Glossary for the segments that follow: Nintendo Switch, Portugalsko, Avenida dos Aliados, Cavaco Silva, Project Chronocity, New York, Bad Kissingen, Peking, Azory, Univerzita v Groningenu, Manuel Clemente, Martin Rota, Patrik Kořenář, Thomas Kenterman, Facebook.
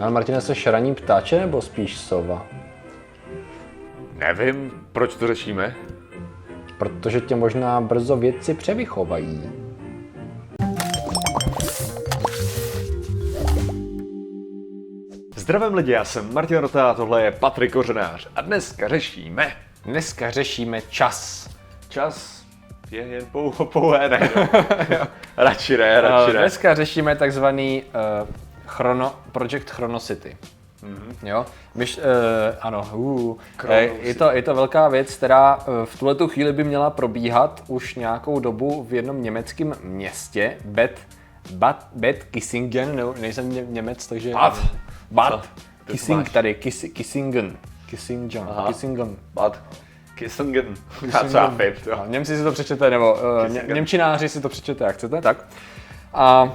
Ale Martine, jsi raní ptáče nebo spíš sova? Nevím, proč to řešíme. Protože tě možná brzo vědci převychovají. Zdravím lidi, já jsem Martin Rota a tohle je Patrik Kořenář. A dneska řešíme čas. Čas je jen pouhé, ne? Radši ne. Dneska řešíme takzvaný Project Chronocity. Mm-hmm. Jo? Je to velká věc, která v tuhletu chvíli by měla probíhat už nějakou dobu v jednom německém městě. Bad Kissingen, no, nejsem Němec, takže... Bad Kissingen, tady Kissingen. Bad Kissingen. Němci si to přečtete, nebo němčináři si to přečtete, jak chcete, tak. A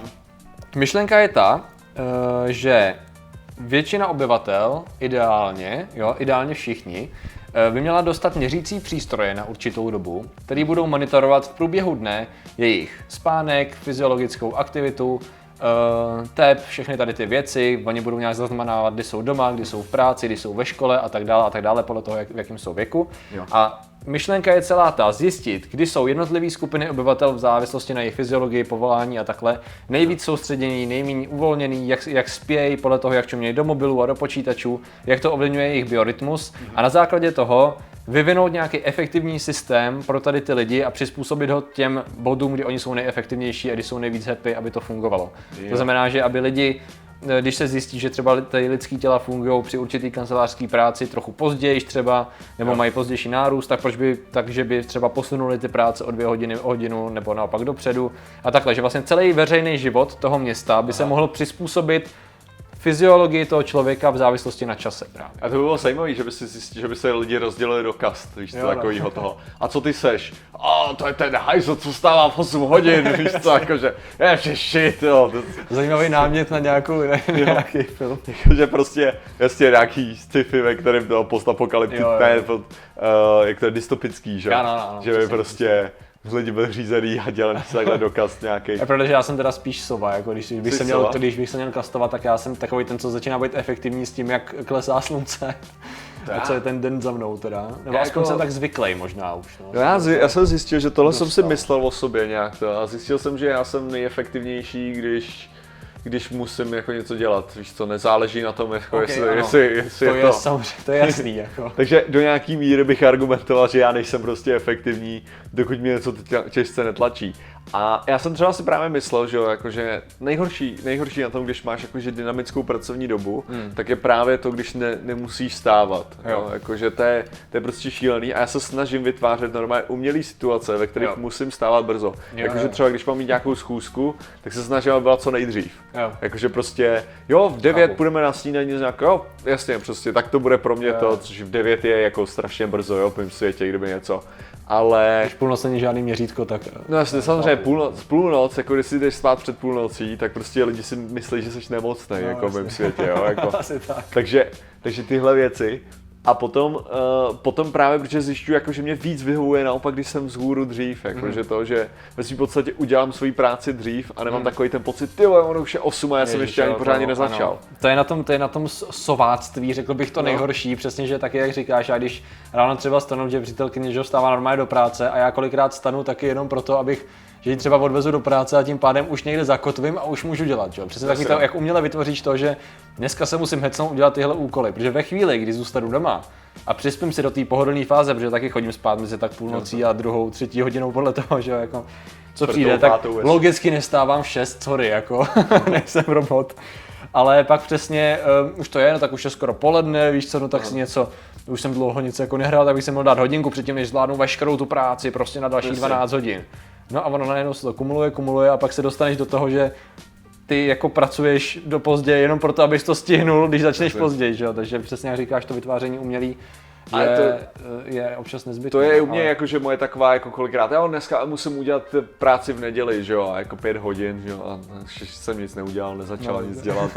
myšlenka je ta, že většina obyvatel, ideálně všichni, by měla dostat měřící přístroje na určitou dobu, které budou monitorovat v průběhu dne jejich spánek, fyziologickou aktivitu, tep, všechny tady ty věci. Oni budou nějak zaznamenávat, kdy jsou doma, kdy jsou v práci, kdy jsou ve škole a tak dále, podle toho, v jakém jsou věku. Jo. A myšlenka je celá ta, zjistit, kdy jsou jednotlivé skupiny obyvatel v závislosti na jejich fyziologii, povolání a takhle nejvíc soustředění, nejméně uvolněný, jak spějí, podle toho, jak čumějí do mobilů a do počítačů, jak to ovlivňuje jejich biorytmus a na základě toho vyvinout nějaký efektivní systém pro tady ty lidi a přizpůsobit ho těm bodům, kdy oni jsou nejefektivnější a kdy jsou nejvíc happy, aby to fungovalo. Jo. To znamená, že aby lidi, když se zjistí, že třeba ty lidský těla fungují při určitý kancelářské práci trochu později třeba, nebo mají pozdější nárůst, tak proč by, takže by třeba posunuli ty práce o 2 hodiny, o hodinu, nebo naopak dopředu a takhle, že vlastně celý veřejný život toho města by se mohl přizpůsobit fyziologii toho člověka v závislosti na čase právě. A to by bylo zajímavé, že by se lidi rozdělili do kast, víš co, takovýho toho. A co ty seš? To je ten hajzl, co vstává v 8 hodin, víš co, jakože, zajímavý námět na nějaký film. Jakože prostě, jasně nějaký sci-fi, ve kterém to postapokalyptické, jak to je dystopický, že? No, že by prostě... Lidi byl řízený a dělali se takhle do kast nějakej. Protože já jsem teda spíš sova, jako když bych se měl kastovat, tak já jsem takový ten, co začíná být efektivní s tím, jak klesá slunce. A co je ten den za mnou teda. Nebo já aspoň jsem tak zvyklý možná už. No. Já jsem zjistil, že tohle jsem si myslel o sobě nějak to a zjistil jsem, že já jsem nejefektivnější, když musím jako něco dělat, víš co, nezáleží na tom, jako jestli to je to. Samozřejmě, to je jasný, jako. Takže do nějaký míry bych argumentoval, že já nejsem prostě efektivní, dokud mě něco těžce netlačí. A já jsem třeba si právě myslel, že jakože nejhorší na tom, když máš jakože dynamickou pracovní dobu, tak je právě to, když nemusíš stávat. Jo. Jakože to je prostě šílený a já se snažím vytvářet normálně umělý situace, ve kterých musím stávat brzo. Jakože třeba když mám mít nějakou schůzku, tak se snažím, aby byla co nejdřív. Jakože prostě, v 9 půjdeme na snídaní, jasně, prostě tak to bude pro mě to, což v 9 je jako strašně brzo, v mém světě, kdyby něco. Ale... Když půlnoc není žádný měřítko, tak... No jasně, samozřejmě půlnoc, jako když si jdeš spát před půlnocí, tak prostě lidi si myslí, že jsi nemocný, jako v mém světě, Asi tak. Takže tyhle věci. A potom právě, protože zjišťuji, že mě víc vyhovuje naopak, když jsem vzhůru dřív, že to, že ve svým podstatě udělám svoji práci dřív a nemám takový ten pocit, ono už je 8 a já jsem ještě ani pořádně nezačal. To je na tom sováctví, řekl bych to nejhorší, přesně, že taky, jak říkáš, já když ráno třeba stanu, že přítelkyně, že vstává normálně do práce a já kolikrát stanu taky jenom proto, že ji třeba odvezu do práce a tím pádem už někde zakotvím a už můžu dělat, jo. Přesně taky to, jak uměle vytvoříš to, že dneska se musím hecnout udělat tyhle úkoly, protože ve chvíli, kdy zůstanu doma a přispím si do té pohodlné fáze, protože taky chodím spát mezi tak půlnocí a 2, 3 hodinou podle toho, že jako co přijde, tak logicky nestávám v 6, nejsem robot. Ale pak přesně, už to je, tak už je skoro poledne, víš co, si něco, už jsem dlouho nic jako nehrál, tak bych si mohl dát hodinku předtím, než zvládnu veškerou tu práci prostě na další 12 hodin. No a ono najednou se to kumuluje a pak se dostaneš do toho, že ty jako pracuješ do později jenom proto, abys to stihnul, když začneš později, že jo? Takže přesně jak říkáš, to vytváření umělý je občas nezbytné. To je u mě jakože moje taková, jako kolikrát, já dneska musím udělat práci v neděli, že jo, jako 5 hodin, že jo, a jsem nic neudělal, nezačal nic dělat,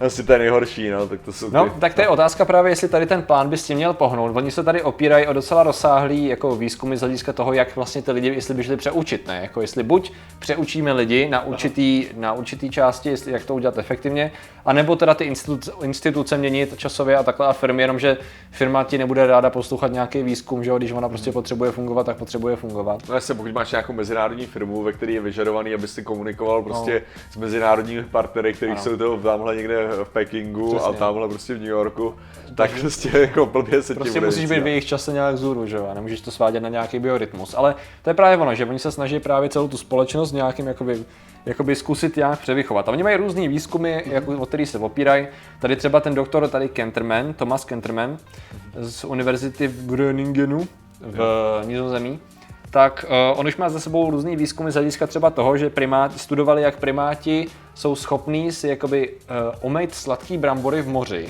asi to je nejhorší, no, tak to jsou ty. No, tak to je otázka právě, jestli tady ten plán by s tím měl pohnout, oni se tady opírají o docela rozsáhlý jako výzkumy z hlediska toho, jak vlastně ty lidi, jestli by šli přeučit, ne, jako jestli buď přeučíme lidi na určitý části, jestli jak to udělat efektivně, anebo teda ty instituce měnit časově a takhle a firmy, jenomže firma ti nebude ráda poslouchat nějaký výzkum, že jo, když ona prostě potřebuje fungovat, tak potřebuje fungovat. No jasně, pokud máš nějakou mezinárodní firmu, ve které je vyžadovaný, aby si komunikoval prostě s mezinárodními partnery, kteří jsou toho tamhle někde v Pekingu. Přesně. A tamhle prostě v New Yorku, tak prostě jako blbě se prostě tím musíš být v jejich čase nějak vzhůru, že jo, a nemůžeš to svádět na nějaký biorytmus, ale to je právě ono, že oni se snaží právě celou tu společnost nějakým jakoby zkusit nějak převychovat. A oni mají různý výzkumy, o který se opírají. Tady třeba ten doktor Kenterman, Thomas Kenterman z Univerzity v Groningenu v Nizozemí. Tak on už má za sebou různý výzkumy z hlediska třeba toho, že studovali, jak primáti jsou schopní si jakoby omejt sladký brambory v moři.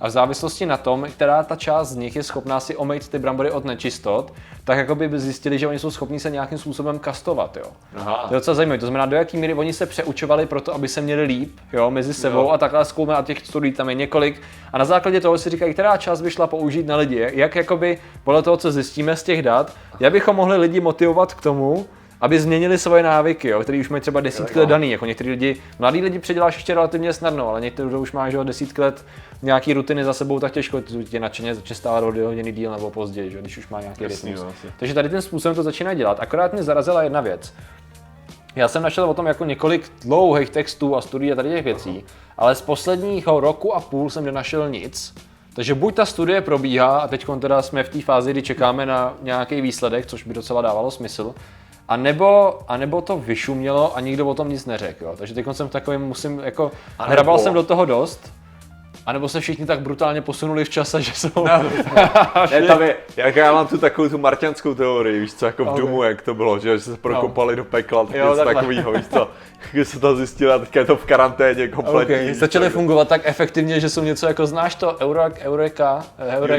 A v závislosti na tom, která ta část z nich je schopná si omejt ty brambory od nečistot, tak jakoby by zjistili, že oni jsou schopní se nějakým způsobem kastovat, jo. Aha. To je docela zajímavé, to znamená, do jaký míry oni se přeučovali pro to, aby se měli líp, jo, mezi sebou, jo. A takhle zkoume, a těch studií tam je několik. A na základě toho si říkají, která část by šla použít na lidi, jak jakoby podle toho, co zjistíme z těch dat, jak bychom mohli lidi motivovat k tomu, aby změnili svoje návyky, jo, který už mají třeba 10 let daný, jako některý lidi, mladí lidi předěláš ještě relativně snadno, ale některý už máš 10 let nějaký rutiny za sebou, tak těžko tě nadšeně začne stávat o 2 hodiny díl nebo později, že, když už má nějaký rytmus. Takže tady tím způsobem to začíná dělat. Akorát mě zarazila jedna věc. Já jsem našel o tom jako několik dlouhých textů a studií a tady těch věcí, ale z posledního roku a půl jsem nenašel nic. Takže buď ta studie probíhá a teď teda jsme v té fázi, kdy čekáme na nějaký výsledek, což by docela dávalo smysl. A nebo to vyšumělo a nikdo o tom nic neřekl, jo. Takže teď jsem v takovém musím, jako hrabal jsem do toho dost, anebo se všichni tak brutálně posunuli v čase, že jsou... Ne, tam je, já mám tu takovou tu marťanskou teorii, víš co, jako v Doomu, jak to bylo, že se prokopali do pekla, tak něco takovýho, víš co. Když se to zjistilo a teďka je to v karanténě kompletní. Okay. Začaly fungovat tak efektivně, že jsou něco jako, znáš to, Eureka,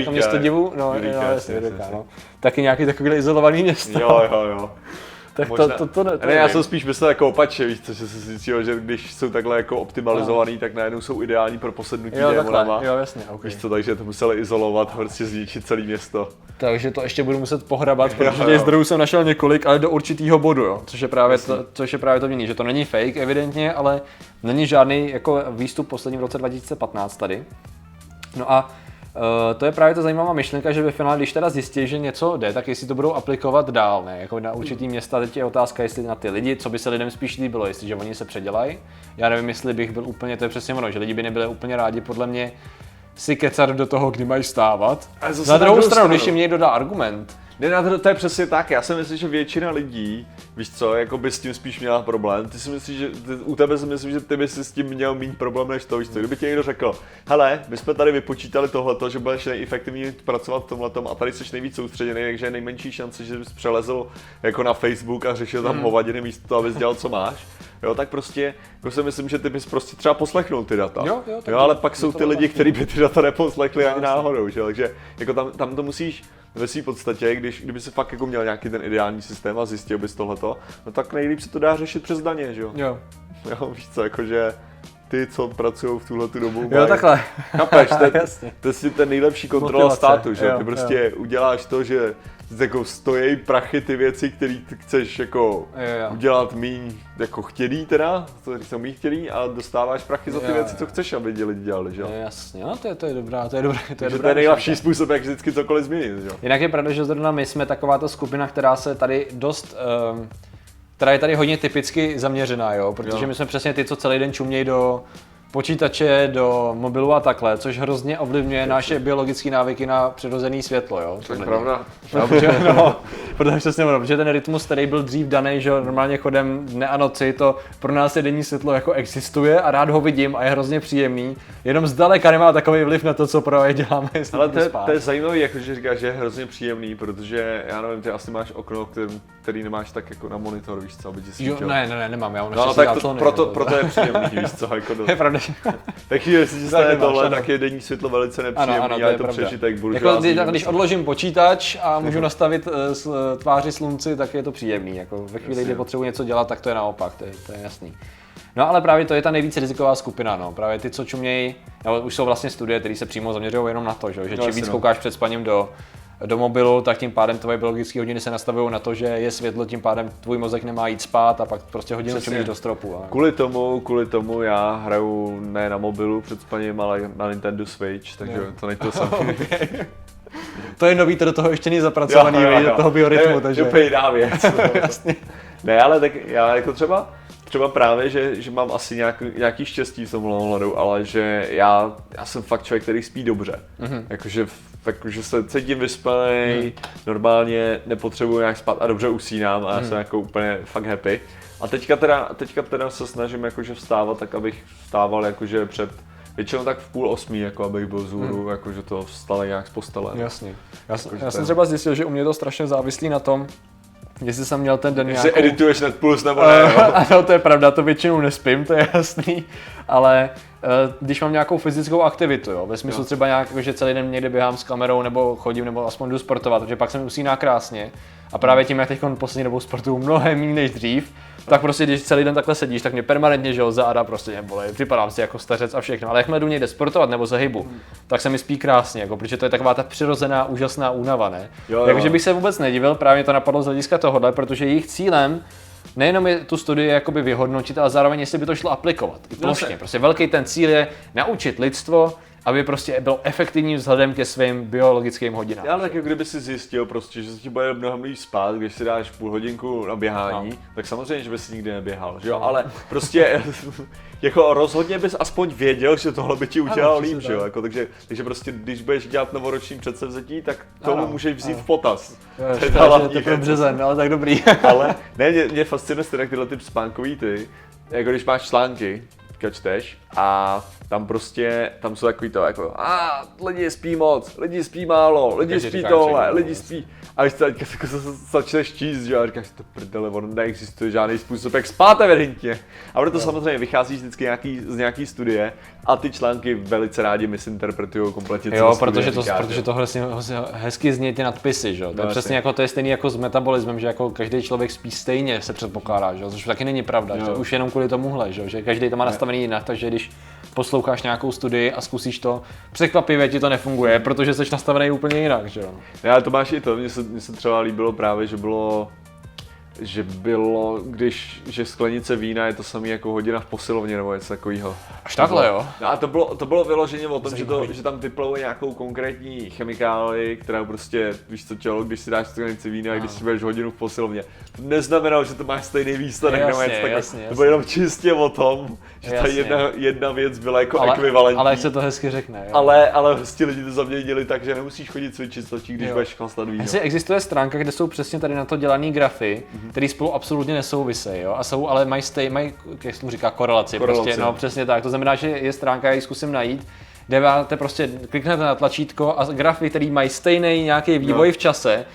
město divu? No, Eureka. Taky nějaký takovýhle izolovaný město. Jo. Tak to ne, já jsem spíš myslel jako opačně, víš co, že se zjistilo, že když jsou takhle jako optimalizovaný, tak najednou jsou ideální pro posednutí démonama. Jo, jasně, okay. Víš co, takže to museli izolovat, prostě zničit celé město. Takže to ještě budu muset pohrabat, protože těch zdrojů jsem našel několik, ale do určitého bodu, jo, což je právě to mění, že to není fake evidentně, ale není žádný jako výstup poslední v roce 2015 tady. No a to je právě ta zajímavá myšlenka, že ve finále, když teda zjistí, že něco jde, tak jestli to budou aplikovat dál, ne? Jako na určitý města, teď je otázka, jestli na ty lidi, co by se lidem spíš líbilo, jestliže oni se předělají. Já nevím, jestli bych byl úplně, to je přesně ono, že lidi by nebyli úplně rádi, podle mě, si kecat do toho, kdy mají stávat. Na druhou stranu, když jim někdo dá argument. Ne, to je přesně tak, já si myslím, že většina lidí, víš co, jako by s tím spíš měla problém. Ty si myslíš, že u tebe si myslím, že ty by si s tím měl mít problém než to, víš co, kdyby ti někdo řekl, hele, my jsme tady vypočítali tohleto, že budeš nejefektivněji pracovat v tomhletom a tady jsi nejvíc soustředěný, takže je nejmenší šance, že bys přelezl jako na Facebook a řešil tam hovadiny místo toho, abys dělal, co máš. Jo, tak prostě, jako si myslím, že ty bys prostě třeba poslechnul ty data. Jo, ale pak jsou ty lidi, kteří by ty data neposlechli ani náhodou, že? Takže jako tam to musíš ve své podstatě, kdyby se fakt jako měl nějaký ten ideální systém a zjistil bys tohleto, no tak nejlíp se to dá řešit přes daně, že jo? Jo, víš co, jakože ty, co pracují v tuhletu dobu, mají... Jo, takhle. Chápeš, to je ten nejlepší kontrola motivace státu, že jo? Ty prostě uděláš to, že jako stojí prachy ty věci, které chceš jako udělat míň jako chtěný teda, co jsou míň chtěný, a dostáváš prachy za ty věci, co chceš, aby lidi dělali, že jo? Jasně, no to je dobrá. To je nejlepší způsob, jak vždycky cokoliv změnit, že jo? Jinak je pravda, že zrovna my jsme takováto skupina, která se tady dost... která je tady hodně typicky zaměřená, jo? Protože my jsme přesně ty, co celý den čumějí do počítače, do mobilu a takhle, což hrozně ovlivňuje naše biologické návyky na přirozené světlo, jo? To je pravda. Protože ten rytmus, který byl dřív daný, že normálně chodem dne a noci, to pro nás je denní světlo jako existuje a rád ho vidím a je hrozně příjemný, jenom zdaleka nemá takový vliv na to, co právě děláme. Ale to je zajímavý, jakože říkáš, že je hrozně příjemný, protože já nevím, ty asi máš okno, který nemáš tak jako na monitor, víš co, aby ti svítil. Ne, nemám, já mám ještě si dát slony. Proto je příjemný, víš co, jako Takže si stane tohle, tak je denní světlo velice nepříjemný, ano, ale je to přežitek buržoází. Jako, když odložím počítač a můžu nastavit tváři slunci, tak je to příjemný. Jako, ve chvíli, kdy potřebuji něco dělat, tak to je naopak, to je jasný. No ale právě to je ta nejvíce riziková skupina, no. Právě ty, co čumějí, nebo už jsou vlastně studie, které se přímo zaměřují jenom na to, že čím víc koukáš před spaním do mobilu, tak tím pádem tvoje biologické hodiny se nastavují na to, že je světlo, tím pádem tvůj mozek nemá jít spát a pak prostě hodiny čumíš do stropu. Ale... Kvůli tomu já hraju ne na mobilu před spaním, ale na Nintendo Switch, takže to není to samé. To je nový, to do toho ještě není zapracovaný, do toho biorytmu, takže... Úplně jiná věc. Jasně. Ne, ale tak já jako třeba právě, že mám asi nějaký štěstí v tomhle ohledu, ale že já jsem fakt člověk, který spí dobře. Mm-hmm. Jakože se cítím vyspanej, normálně nepotřebuji nějak spát a dobře usínám a já jsem jako úplně fakt happy. A teďka teda se snažím jakože vstávat tak, abych vstával jakože před většinou tak v 7:30, jako abych byl vzhůru, jakože to vstali nějak z postele. Jasně. Já jsem třeba zjistil, že u mě je to strašně závislý na tom, jestli jsem měl ten den nějakou... Jestli edituješ Netplus nebo ne, Ano, to je pravda, to většinou nespím, to je jasný, ale když mám nějakou fyzickou aktivitu, jo, ve smyslu třeba nějak, že celý den někde běhám s kamerou nebo chodím nebo aspoň jdu sportovat, protože pak se mi usíná krásně a právě tím, jak teď poslední dobou sportuju mnohem méně než dřív, tak prostě když celý den takhle sedíš, tak mě permanentně zaada prostě nebole, připadám si jako stařec a všechno, ale jakmile jdu někde sportovat nebo se hejbu, tak se mi spí krásně, jako, protože to je taková ta přirozená, úžasná únava, ne? Takže bych se vůbec nedivil, právě to napadlo z hlediska tohohle, protože jejich cílem nejenom je tu studii jakoby vyhodnotit, ale zároveň jestli by to šlo aplikovat i plošně. Prostě velký ten cíl je naučit lidstvo, aby prostě byl efektivní vzhledem ke svým biologickým hodinám. Já tak, kdyby si zjistil prostě, že se ti bude mnohem líp spát, když si dáš půl hodinku na běhání, tak samozřejmě, že bys si nikdy neběhal, že jo? Ale prostě jako rozhodně bys aspoň věděl, že tohle by ti udělalo líp, že jo? Jako, takže prostě, když budeš dělat novoroční předsevzetí, tak tomu můžeš vzít v potaz. To je ta hlavní březen, ale tak dobrý. Ale ne, mě fascinuje tyhle typ spánkový ty, jako když máš články, čteš a tam jsou takový to jako lidi spí moc, lidi spí málo, lidi spí tohle, lidi spí a když se začneš číst, že a říkáš to prdele, on neexistuje žádný způsob, jak spát evidentně a proto samozřejmě vychází vždycky z nějaký studie a ty články velice rádi misinterpretují kompletně celou studii. Jo, protože tohle hezky zní ty nadpisy, že jo, to je přesně jako to je stejný jako s metabolismem, že jako každý člověk spí stejně se předpokládá, že jo, což taky není pravda, že už jenom kvůli tomuhle, že každý to má nastavený jinak, takže když posloucháš nějakou studii a zkusíš to, překvapivě ti to nefunguje, protože jsi nastavený úplně jinak, že jo? Ne, ale to máš i to, mně se třeba líbilo právě, že sklenice vína je to samý jako hodina v posilovně nebo něco takového. Až takhle jo? No a to bylo vyloženě o tom, že tam vyplavou nějakou konkrétní chemikály, která prostě, víš co tělo, když si dáš sklenici vína a když si budeš hodinu v posilovně. To neznamená, že to máš stejný výsledek nebo něco takového. To bylo jenom čistě o tom, že ta jedna věc byla jako ekvivalentní. Ale jak se to hezky řekne. Jo. Ale prostě lidi to zaměnili tak, že nemusíš chodit cvičit, stačí, když budeš chlastat víno. Existuje stránka, kde jsou přesně tady na to dělané grafy, který spolu absolutně nesouvisejí, jo, a jsou, ale mají jak se mu říká, korelaci. Prostě, no přesně tak, to znamená, že je stránka, já ji zkusím najít, kde máte prostě, kliknete na tlačítko a grafy, který mají stejný nějaký vývoj v čase,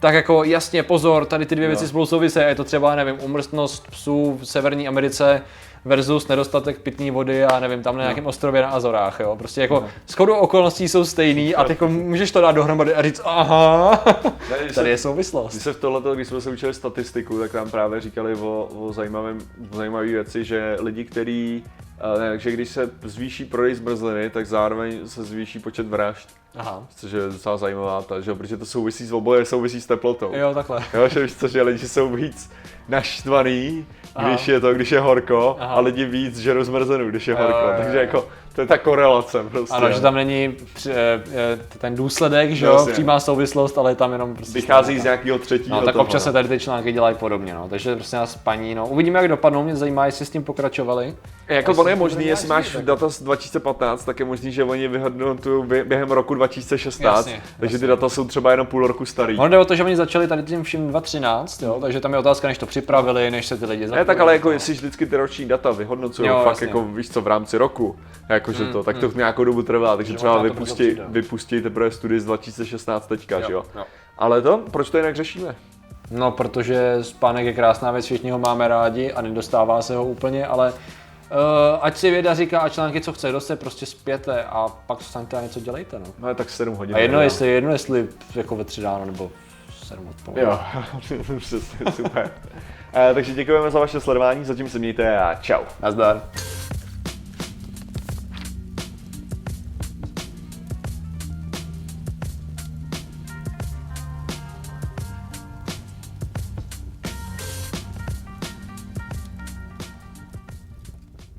tak jako jasně pozor, tady ty dvě věci spolu souvisejí, je to třeba, nevím, úmrtnost psů v Severní Americe versus nedostatek pitné vody a nevím, tam na nějakém ostrově na Azorách, jo, prostě jako shodou okolností jsou stejný a teď jako můžeš to dát dohromady a říct aha, tady je souvislost. Když se v tohleto, když jsme se učili statistiku, tak nám právě říkali o zajímavé věci, že lidi, kteří, že když se zvýší prodej zmrzliny, tak zároveň se zvýší počet vražd. Aha. Což je docela zajímavá ta, že protože to souvisí s oboje, souvisí s teplotou. Jo, takhle. Jo, že víš co, že lidi jsou víc naštvaný, když je horko, a lidi víc žerou zmrzlinu, když je horko, takže jako to je ta korelace prostě. Ano, že tam není ten důsledek, že jo, přímá souvislost, ale je tam jenom prostě... Vychází z nějakého třetího. No tak občas se tady ty články dělají podobně, no, takže prostě nás paní, no. Uvidíme, jak dopadnou, mě zajímá, jestli s tím pokračovali. Jako to je možný, jestli máš data z 2015, tak je možný, že oni vyhodnotují během roku 2016, takže ty data jsou třeba jenom půl roku starý. Ono jde o to, že oni začali tady tím vším 2013, jo, takže tam je otázka, než to připravili, než se ty lidi zapojili. Ne, tak ale jako jestli vždycky ty roční data vyhodnocují fakt jako víš co, v rámci roku, jakože to, tak to nějakou dobu trvá, takže třeba vypustí teprve studii z 2016 teďka, že jo. Ale to, proč to jinak řešíme? No, protože spánek je krásná věc, všichni ho máme rádi a nedostává se ho úplně, ale Ať si věda říká a články, co chce, kdo se prostě spěte a pak staňte a něco dělejte, no. No je tak 7 hodin. A jedno jestli jako ve 3 ráno nebo 7 odpoledne. Jo, super. Takže děkujeme za vaše sledování, zatím se mějte a čau. Nazdar.